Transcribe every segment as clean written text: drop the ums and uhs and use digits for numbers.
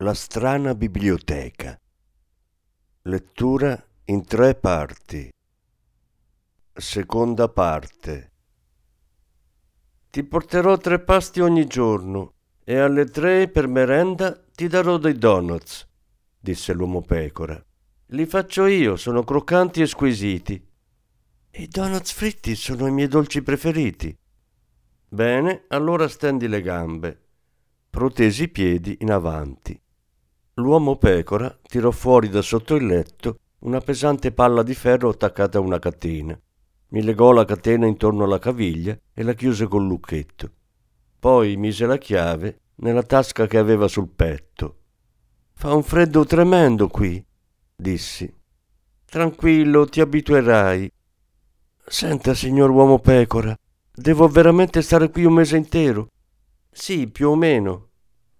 La strana biblioteca. Lettura in 3 parti. Seconda parte. Ti porterò 3 pasti ogni giorno e alle 3 per merenda ti darò dei donuts, disse l'uomo pecora. Li faccio io, sono croccanti e squisiti. I donuts fritti sono i miei dolci preferiti. Bene, allora stendi le gambe. Protesi i piedi in avanti. L'uomo pecora tirò fuori da sotto il letto una pesante palla di ferro attaccata a una catena. Mi legò la catena intorno alla caviglia e la chiuse col lucchetto. Poi mise la chiave nella tasca che aveva sul petto. «Fa un freddo tremendo qui», dissi. «Tranquillo, ti abituerai». «Senta, signor uomo pecora, devo veramente stare qui un mese intero?» «Sì, più o meno.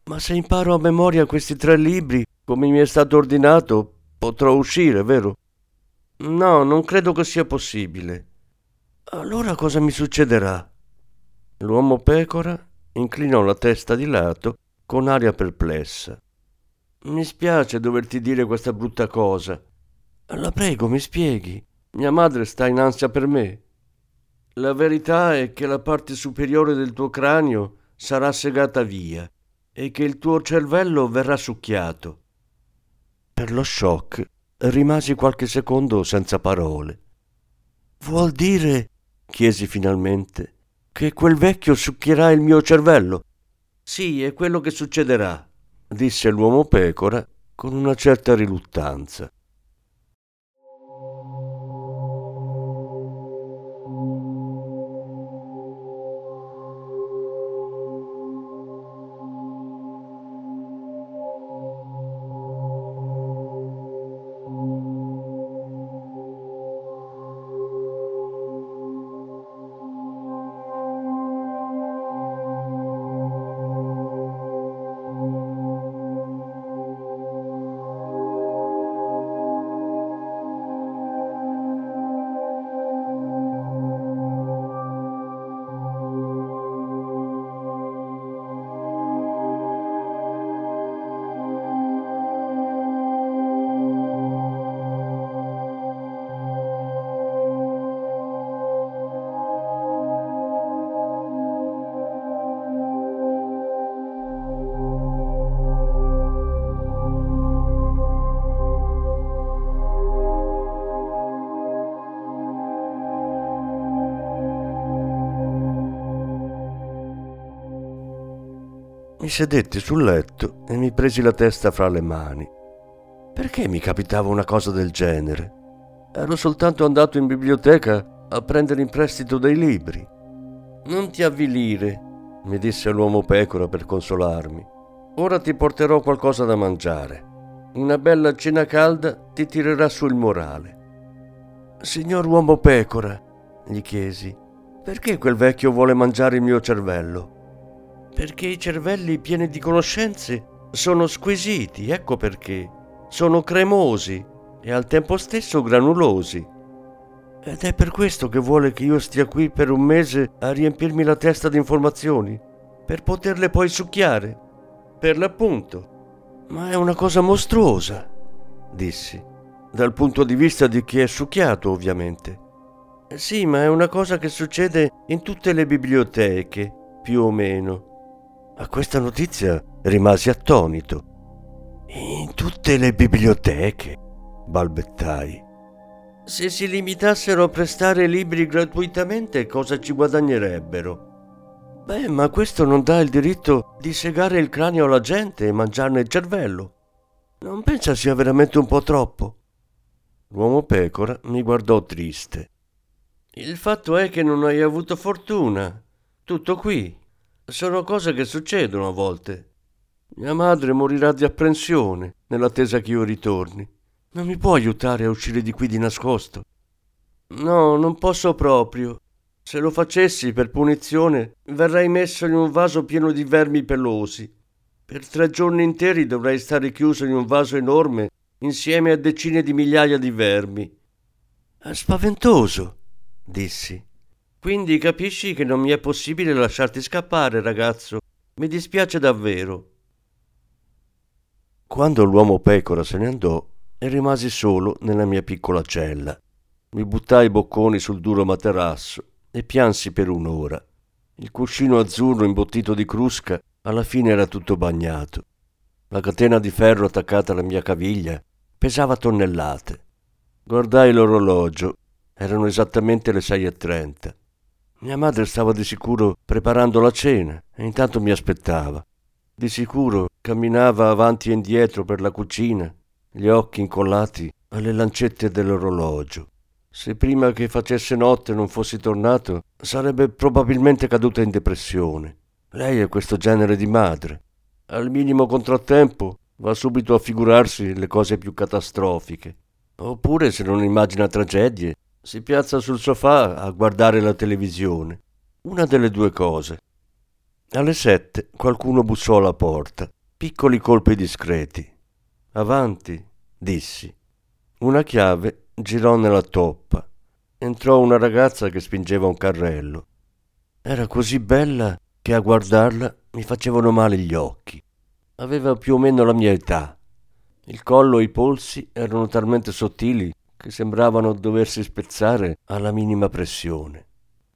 Ma se imparo a memoria questi 3 libri, come mi è stato ordinato, potrò uscire, vero?» «No, non credo che sia possibile». «Allora cosa mi succederà?» L'uomo pecora inclinò la testa di lato con aria perplessa. «Mi spiace doverti dire questa brutta cosa». «La prego, mi spieghi. Mia madre sta in ansia per me». «La verità è che la parte superiore del tuo cranio sarà segata via e che il tuo cervello verrà succhiato». Per lo shock rimasi qualche secondo senza parole. «Vuol dire», chiesi finalmente, «che quel vecchio succhierà il mio cervello?» «Sì, è quello che succederà», disse l'uomo pecora con una certa riluttanza. Mi sedetti sul letto e mi presi la testa fra le mani. Perché mi capitava una cosa del genere? Ero soltanto andato in biblioteca a prendere in prestito dei libri. «Non ti avvilire», mi disse l'uomo pecora per consolarmi. «Ora ti porterò qualcosa da mangiare. Una bella cena calda ti tirerà su il morale». «Signor uomo pecora», gli chiesi, «perché quel vecchio vuole mangiare il mio cervello?» «Perché i cervelli pieni di conoscenze sono squisiti, ecco perché. Sono cremosi e al tempo stesso granulosi. Ed è per questo che vuole che io stia qui per un mese a riempirmi la testa di informazioni, per poterle poi succhiare, per l'appunto. Ma è una cosa mostruosa», dissi, «dal punto di vista di chi è succhiato, ovviamente». «Sì, ma è una cosa che succede in tutte le biblioteche, più o meno». A questa notizia rimasi attonito. «In tutte le biblioteche», balbettai. «Se si limitassero a prestare libri gratuitamente, cosa ci guadagnerebbero?» «Beh, ma questo non dà il diritto di segare il cranio alla gente e mangiarne il cervello. Non pensa sia veramente un po' troppo?» L'uomo pecora mi guardò triste. «Il fatto è che non hai avuto fortuna. Tutto qui. Sono cose che succedono a volte». Mia madre morirà di apprensione nell'attesa che io ritorni. Non mi può aiutare a uscire di qui di nascosto? No, non posso proprio. Se lo facessi per punizione, verrei messo in un vaso pieno di vermi pelosi. Per 3 giorni interi dovrei stare chiuso in un vaso enorme insieme a decine di migliaia di vermi. È spaventoso, dissi. Quindi capisci che non mi è possibile lasciarti scappare, ragazzo. Mi dispiace davvero. Quando l'uomo pecora se ne andò e rimasi solo nella mia piccola cella, mi buttai bocconi sul duro materasso e piansi per un'ora. Il cuscino azzurro imbottito di crusca alla fine era tutto bagnato. La catena di ferro attaccata alla mia caviglia pesava tonnellate. Guardai l'orologio. Erano esattamente le 6:30. Mia madre stava di sicuro preparando la cena e intanto mi aspettava. Di sicuro camminava avanti e indietro per la cucina, gli occhi incollati alle lancette dell'orologio. Se prima che facesse notte non fossi tornato, sarebbe probabilmente caduta in depressione. Lei è questo genere di madre. Al minimo contrattempo va subito a figurarsi le cose più catastrofiche. Oppure, se non immagina tragedie, si piazza sul sofà a guardare la televisione. Una delle due cose. Alle 7 qualcuno bussò alla porta. Piccoli colpi discreti. Avanti, dissi. Una chiave girò nella toppa. Entrò una ragazza che spingeva un carrello. Era così bella che a guardarla mi facevano male gli occhi. Aveva più o meno la mia età. Il collo e i polsi erano talmente sottili che sembravano doversi spezzare alla minima pressione.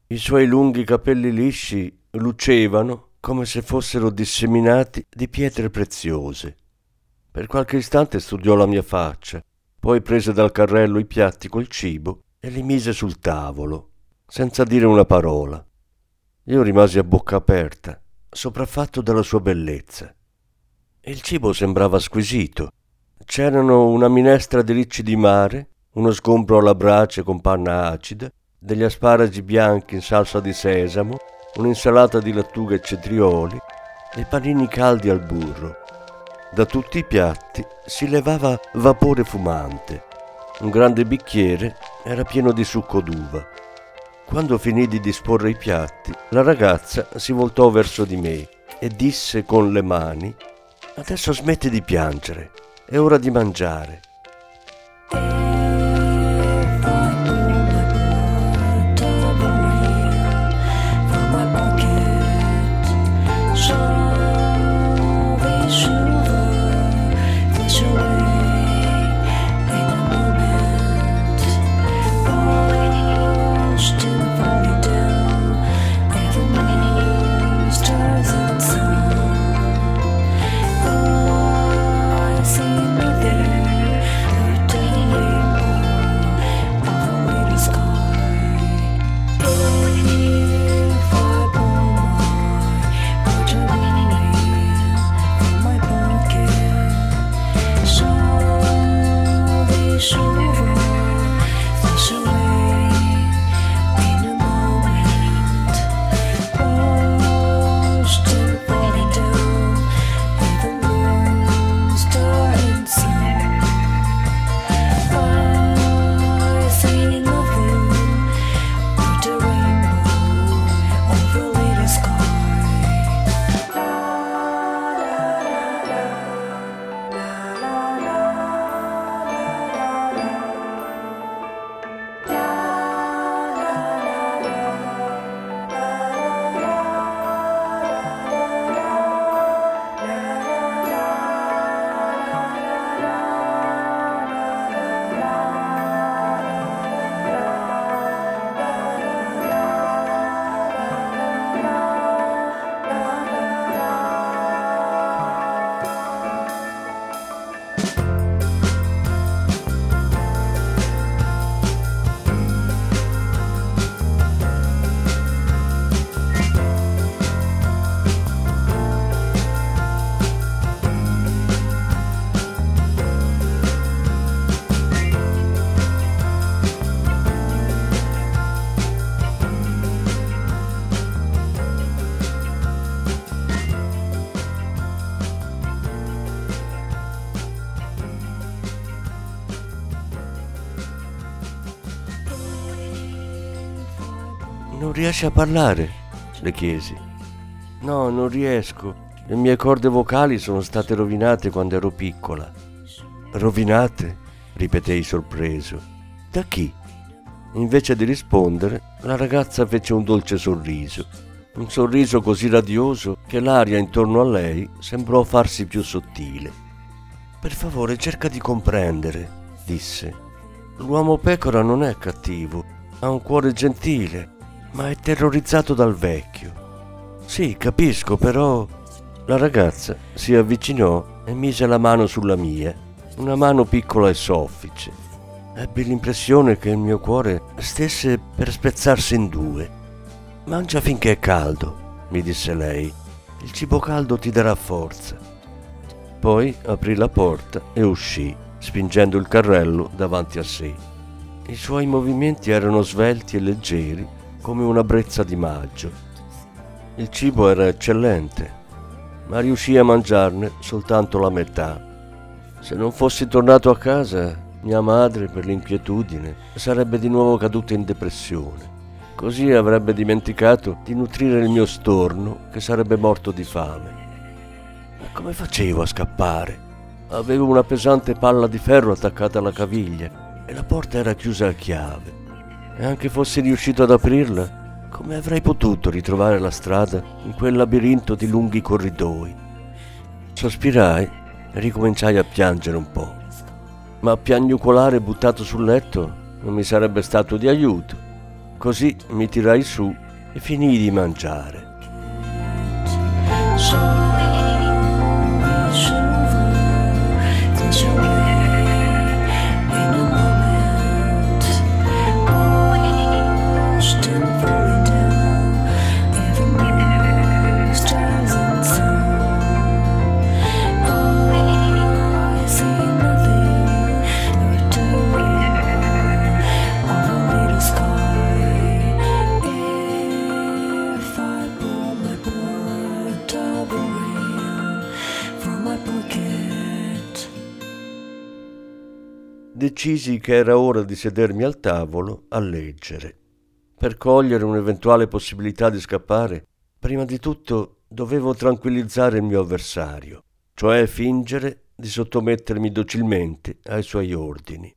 I suoi lunghi capelli lisci lucevano come se fossero disseminati di pietre preziose. Per qualche istante studiò la mia faccia, poi prese dal carrello i piatti col cibo e li mise sul tavolo, senza dire una parola. Io rimasi a bocca aperta, sopraffatto dalla sua bellezza. Il cibo sembrava squisito. C'erano una minestra di ricci di mare, uno sgombro alla brace con panna acida, degli asparagi bianchi in salsa di sesamo, un'insalata di lattuga e cetrioli e panini caldi al burro. Da tutti i piatti si levava vapore fumante. Un grande bicchiere era pieno di succo d'uva. Quando finì di disporre i piatti, la ragazza si voltò verso di me e disse con le mani: «Adesso smetti di piangere, è ora di mangiare». Non riesci a parlare? Le chiesi. No, non riesco. Le mie corde vocali sono state rovinate quando ero piccola. Rovinate? Ripetei sorpreso. Da chi? Invece di rispondere, la ragazza fece un dolce sorriso. Un sorriso così radioso che l'aria intorno a lei sembrò farsi più sottile. Per favore, cerca di comprendere, disse. L'uomo pecora non è cattivo, ha un cuore gentile, ma è terrorizzato dal vecchio. Sì, capisco, però... La ragazza si avvicinò e mise la mano sulla mia, una mano piccola e soffice. Ebbi l'impressione che il mio cuore stesse per spezzarsi in due. Mangia finché è caldo, mi disse lei. Il cibo caldo ti darà forza. Poi aprì la porta e uscì, spingendo il carrello davanti a sé. I suoi movimenti erano svelti e leggeri, come una brezza di maggio. Il cibo era eccellente, ma riuscii a mangiarne soltanto la metà. Se non fossi tornato a casa, mia madre, per l'inquietudine, sarebbe di nuovo caduta in depressione. Così avrebbe dimenticato di nutrire il mio storno, che sarebbe morto di fame. Ma come facevo a scappare? Avevo una pesante palla di ferro attaccata alla caviglia e la porta era chiusa a chiave. E anche fossi riuscito ad aprirla, come avrei potuto ritrovare la strada in quel labirinto di lunghi corridoi? Sospirai e ricominciai a piangere un po'. Ma piagnucolare buttato sul letto non mi sarebbe stato di aiuto. Così mi tirai su e finii di mangiare. Decisi che era ora di sedermi al tavolo a leggere. Per cogliere un'eventuale possibilità di scappare, prima di tutto dovevo tranquillizzare il mio avversario, cioè fingere di sottomettermi docilmente ai suoi ordini.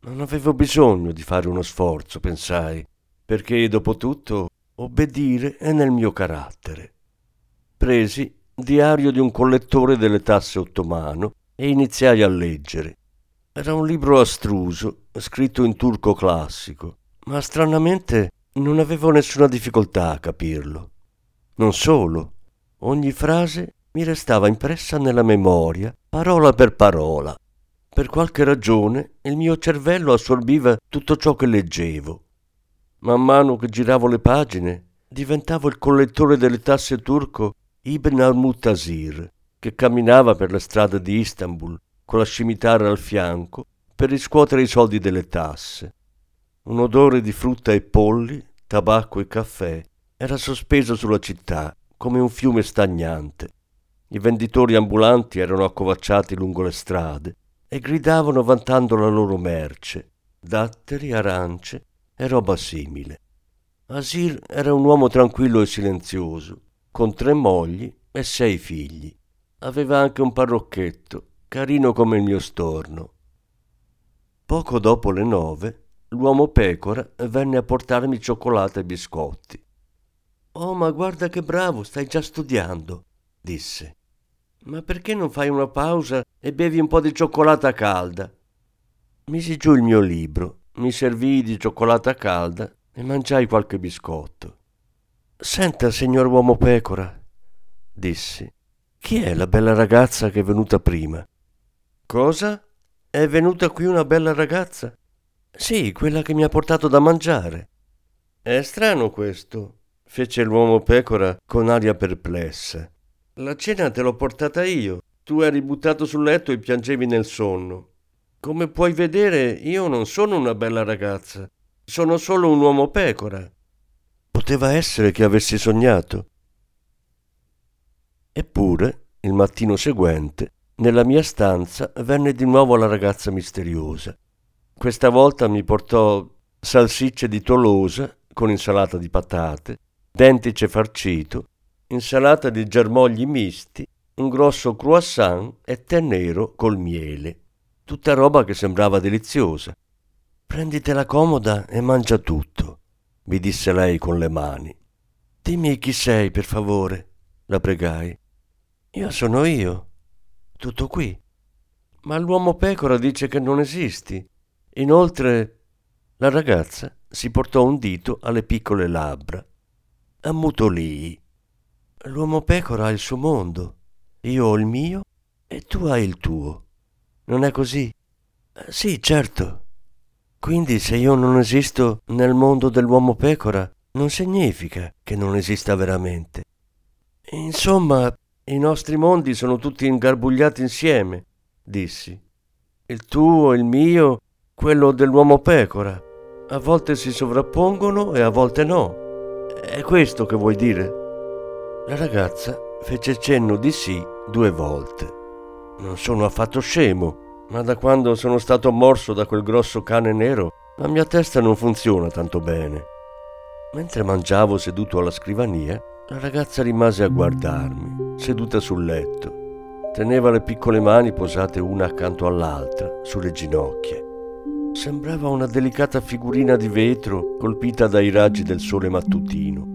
Non avevo bisogno di fare uno sforzo, pensai, perché dopo tutto obbedire è nel mio carattere. Presi Diario di un collettore delle tasse ottomano e iniziai a leggere. Era un libro astruso, scritto in turco classico, ma stranamente non avevo nessuna difficoltà a capirlo. Non solo, ogni frase mi restava impressa nella memoria, parola per parola. Per qualche ragione il mio cervello assorbiva tutto ciò che leggevo. Man mano che giravo le pagine, diventavo il collettore delle tasse turco Ibn al-Mutasir, che camminava per le strade di Istanbul con la scimitarra al fianco per riscuotere i soldi delle tasse. Un odore di frutta e polli, tabacco e caffè era sospeso sulla città come un fiume stagnante. I venditori ambulanti erano accovacciati lungo le strade e gridavano vantando la loro merce, datteri, arance e roba simile. Asir era un uomo tranquillo e silenzioso, con 3 mogli e 6 figli. Aveva anche un parrocchetto, carino come il mio storno. Poco dopo le 9, l'uomo pecora venne a portarmi cioccolata e biscotti. «Oh, ma guarda che bravo, stai già studiando», disse. «Ma perché non fai una pausa e bevi un po' di cioccolata calda?» Misi giù il mio libro, mi servii di cioccolata calda e mangiai qualche biscotto. «Senta, signor uomo pecora», dissi, «chi è la bella ragazza che è venuta prima?» «Cosa? È venuta qui una bella ragazza?» «Sì, quella che mi ha portato da mangiare». «È strano questo», fece l'uomo pecora con aria perplessa. «La cena te l'ho portata io. Tu eri buttato sul letto e piangevi nel sonno. Come puoi vedere, io non sono una bella ragazza. Sono solo un uomo pecora». Poteva essere che avessi sognato. Eppure, il mattino seguente, nella mia stanza venne di nuovo la ragazza misteriosa. Questa volta mi portò salsicce di Tolosa con insalata di patate, dentice farcito, insalata di germogli misti, un grosso croissant e tè nero col miele. Tutta roba che sembrava deliziosa. «Prenditela comoda e mangia tutto», mi disse lei con le mani. «Dimmi chi sei, per favore», la pregai. «Io sono io, tutto qui». «Ma l'uomo pecora dice che non esisti. Inoltre...» La ragazza si portò un dito alle piccole labbra. Ammutolii. «L'uomo pecora ha il suo mondo, io ho il mio e tu hai il tuo. Non è così?» «Sì, certo». «Quindi se io non esisto nel mondo dell'uomo pecora, non significa che non esista veramente. Insomma, i nostri mondi sono tutti ingarbugliati insieme», dissi. «Il tuo, il mio, quello dell'uomo pecora. A volte si sovrappongono e a volte no. È questo che vuoi dire?» La ragazza fece cenno di sì 2 volte. Non sono affatto scemo, ma da quando sono stato morso da quel grosso cane nero, la mia testa non funziona tanto bene. Mentre mangiavo seduto alla scrivania, la ragazza rimase a guardarmi, seduta sul letto. Teneva le piccole mani posate una accanto all'altra, sulle ginocchia. Sembrava una delicata figurina di vetro colpita dai raggi del sole mattutino.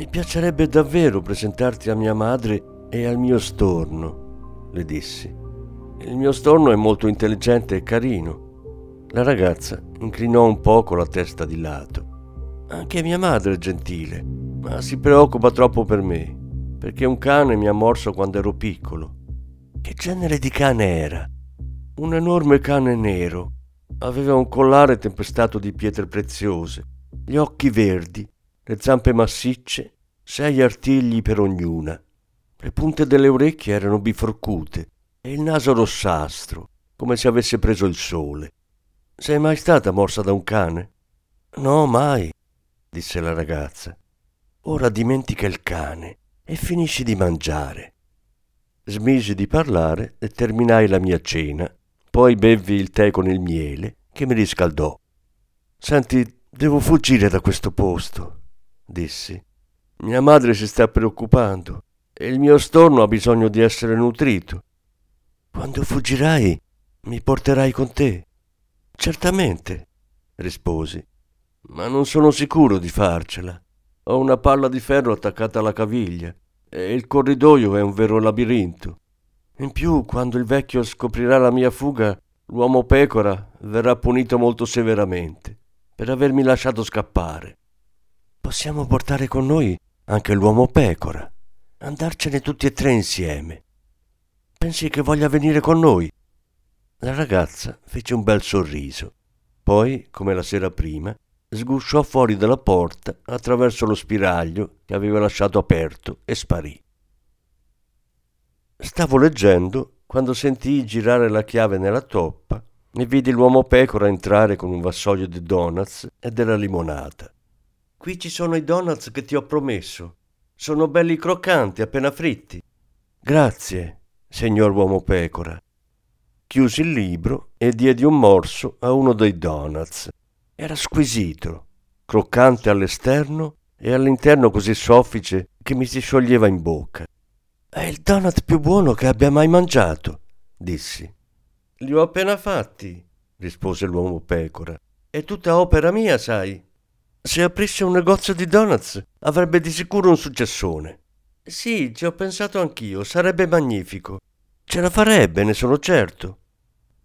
«Mi piacerebbe davvero presentarti a mia madre e al mio storno», le dissi. «Il mio storno è molto intelligente e carino». La ragazza inclinò un poco la testa di lato. «Anche mia madre è gentile, ma si preoccupa troppo per me, perché un cane mi ha morso quando ero piccolo». «Che genere di cane era?» «Un enorme cane nero. Aveva un collare tempestato di pietre preziose, gli occhi verdi, le zampe massicce, 6 artigli per ognuna. Le punte delle orecchie erano biforcute e il naso rossastro, come se avesse preso il sole. Sei mai stata morsa da un cane?» «No, mai», disse la ragazza. «Ora dimentica il cane e finisci di mangiare». Smisi di parlare e terminai la mia cena, poi bevvi il tè con il miele che mi riscaldò. «Senti, devo fuggire da questo posto», dissi. «Mia madre si sta preoccupando e il mio storno ha bisogno di essere nutrito». «Quando fuggirai, mi porterai con te?» «Certamente», risposi, «ma non sono sicuro di farcela. Ho una palla di ferro attaccata alla caviglia e il corridoio è un vero labirinto. In più, quando il vecchio scoprirà la mia fuga, l'uomo pecora verrà punito molto severamente per avermi lasciato scappare». «Possiamo portare con noi anche l'uomo pecora, andarcene tutti e 3 insieme. Pensi che voglia venire con noi?» La ragazza fece un bel sorriso. Poi, come la sera prima, sgusciò fuori dalla porta attraverso lo spiraglio che aveva lasciato aperto e sparì. Stavo leggendo quando sentii girare la chiave nella toppa e vidi l'uomo pecora entrare con un vassoio di donuts e della limonata. «Qui ci sono i donuts che ti ho promesso. Sono belli croccanti, appena fritti». «Grazie, signor uomo pecora». Chiusi il libro e diedi un morso a uno dei donuts. Era squisito, croccante all'esterno e all'interno così soffice che mi si scioglieva in bocca. «È il donut più buono che abbia mai mangiato», dissi. «Li ho appena fatti», rispose l'uomo pecora. «È tutta opera mia, sai. Se aprisse un negozio di donuts avrebbe di sicuro un successone». «Sì, ci ho pensato anch'io, sarebbe magnifico». «Ce la farebbe, ne sono certo».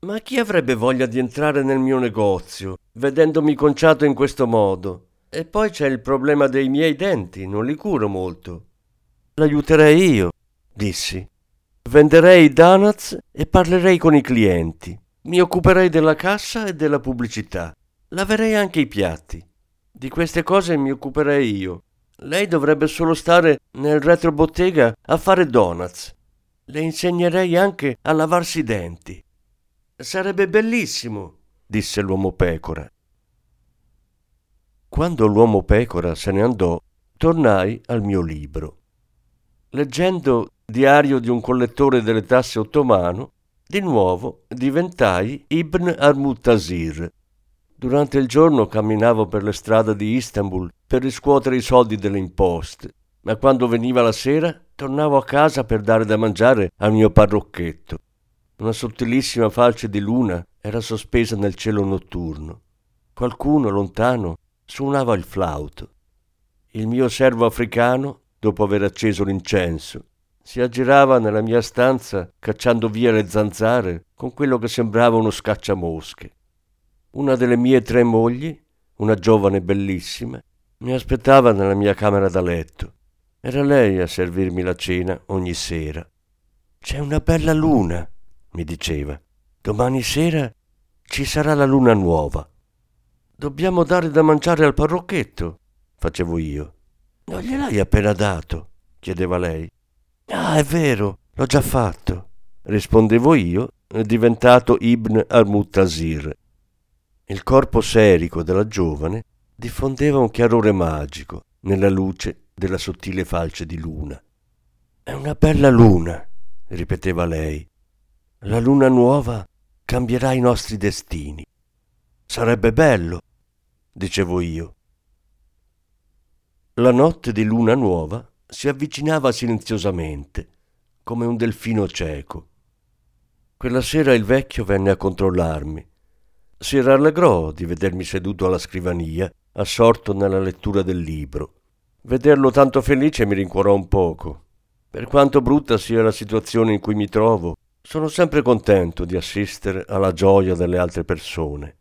«Ma chi avrebbe voglia di entrare nel mio negozio, vedendomi conciato in questo modo? E poi c'è il problema dei miei denti, non li curo molto». «L'aiuterei io», dissi. «Venderei i donuts e parlerei con i clienti. Mi occuperei della cassa e della pubblicità. Laverei anche i piatti. Di queste cose mi occuperei io. Lei dovrebbe solo stare nel retrobottega a fare donuts. Le insegnerei anche a lavarsi i denti». «Sarebbe bellissimo», disse l'uomo pecora. Quando l'uomo pecora se ne andò, tornai al mio libro. Leggendo Diario di un collettore delle tasse ottomano, di nuovo diventai Ibn al-Mutasir. Durante il giorno camminavo per le strade di Istanbul per riscuotere i soldi delle imposte, ma quando veniva la sera tornavo a casa per dare da mangiare al mio parrocchetto. Una sottilissima falce di luna era sospesa nel cielo notturno. Qualcuno lontano suonava il flauto. Il mio servo africano, dopo aver acceso l'incenso, si aggirava nella mia stanza cacciando via le zanzare con quello che sembrava uno scacciamosche. Una delle mie 3 mogli, una giovane bellissima, mi aspettava nella mia camera da letto. Era lei a servirmi la cena ogni sera. «C'è una bella luna», mi diceva. «Domani sera ci sarà la luna nuova». «Dobbiamo dare da mangiare al parrocchetto», facevo io. «Non gliel'hai appena dato?» chiedeva lei. «Ah, è vero, l'ho già fatto», rispondevo io, diventato Ibn al-Mutasir. Il corpo serico della giovane diffondeva un chiarore magico nella luce della sottile falce di luna. «È una bella luna», ripeteva lei. «La luna nuova cambierà i nostri destini». «Sarebbe bello», dicevo io. La notte di luna nuova si avvicinava silenziosamente, come un delfino cieco. Quella sera il vecchio venne a controllarmi. Si rallegrò di vedermi seduto alla scrivania, assorto nella lettura del libro. Vederlo tanto felice mi rincuorò un poco. Per quanto brutta sia la situazione in cui mi trovo, sono sempre contento di assistere alla gioia delle altre persone.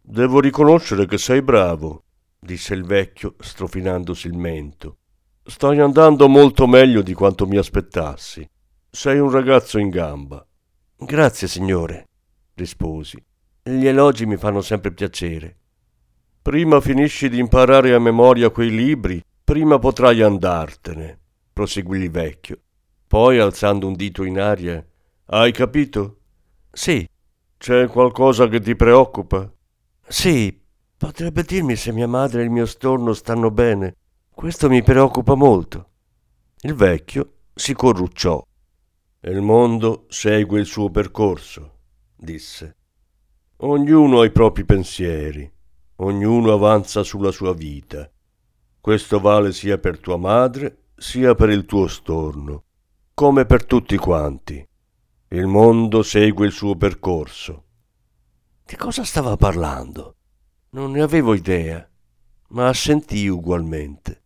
«Devo riconoscere che sei bravo», disse il vecchio, strofinandosi il mento. «Stai andando molto meglio di quanto mi aspettassi. Sei un ragazzo in gamba». «Grazie, signore», risposi. «Gli elogi mi fanno sempre piacere». «Prima finisci di imparare a memoria quei libri, prima potrai andartene», proseguì il vecchio. Poi, alzando un dito in aria, «Hai capito?» «Sì». «C'è qualcosa che ti preoccupa?» «Sì, potrebbe dirmi se mia madre e il mio storno stanno bene. Questo mi preoccupa molto». Il vecchio si corrucciò. «Il mondo segue il suo percorso», disse. «Ognuno ha i propri pensieri, ognuno avanza sulla sua vita. Questo vale sia per tua madre, sia per il tuo storno, come per tutti quanti. Il mondo segue il suo percorso». Di cosa stava parlando? Non ne avevo idea, ma assentii ugualmente.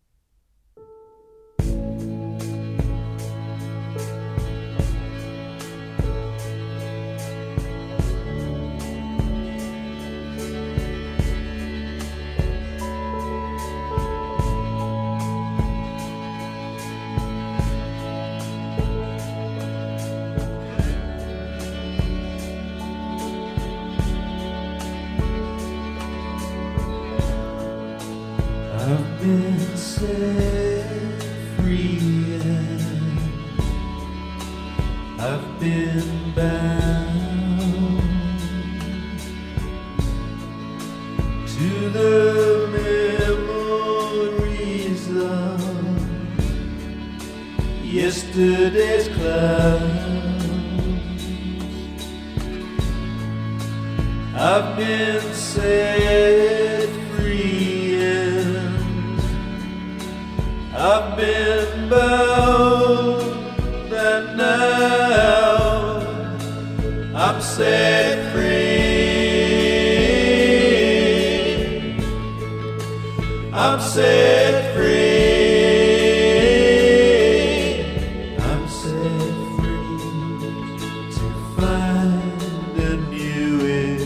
I've been set free and I've been bound to the memories of yesterday's clouds. I've been set free and I've been bound, and now I'm set free. I'm set free. I'm set free to find a new way.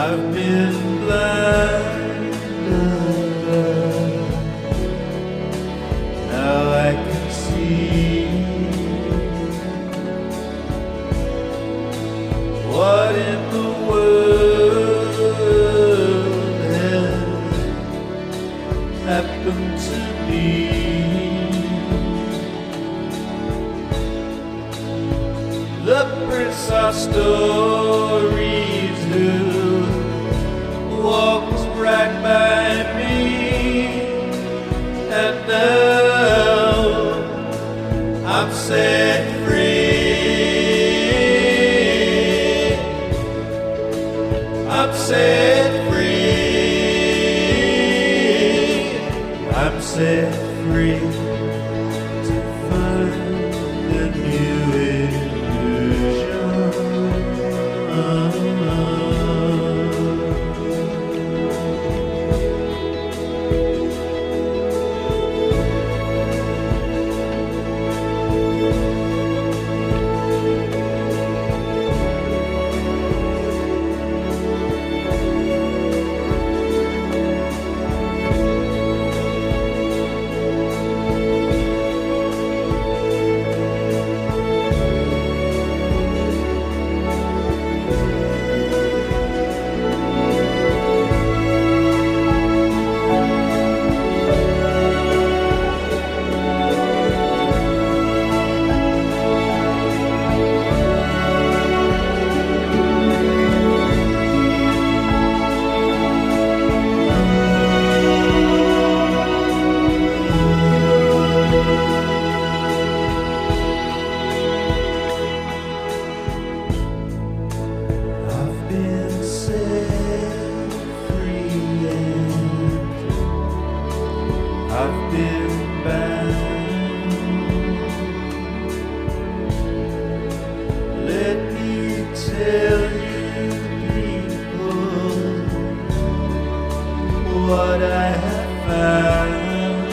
I've been blind, now I can see what in the world has happened to me. The prince of stories who walks right by me, and now I'm set free. I'm set free. I'm set free to find a new illusion. What I have found,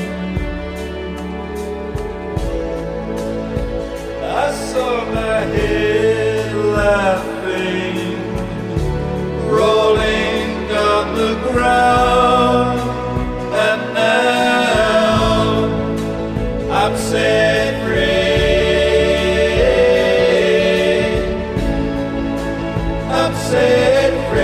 I saw my head laughing, rolling on the ground, and now I'm set free. I'm set free.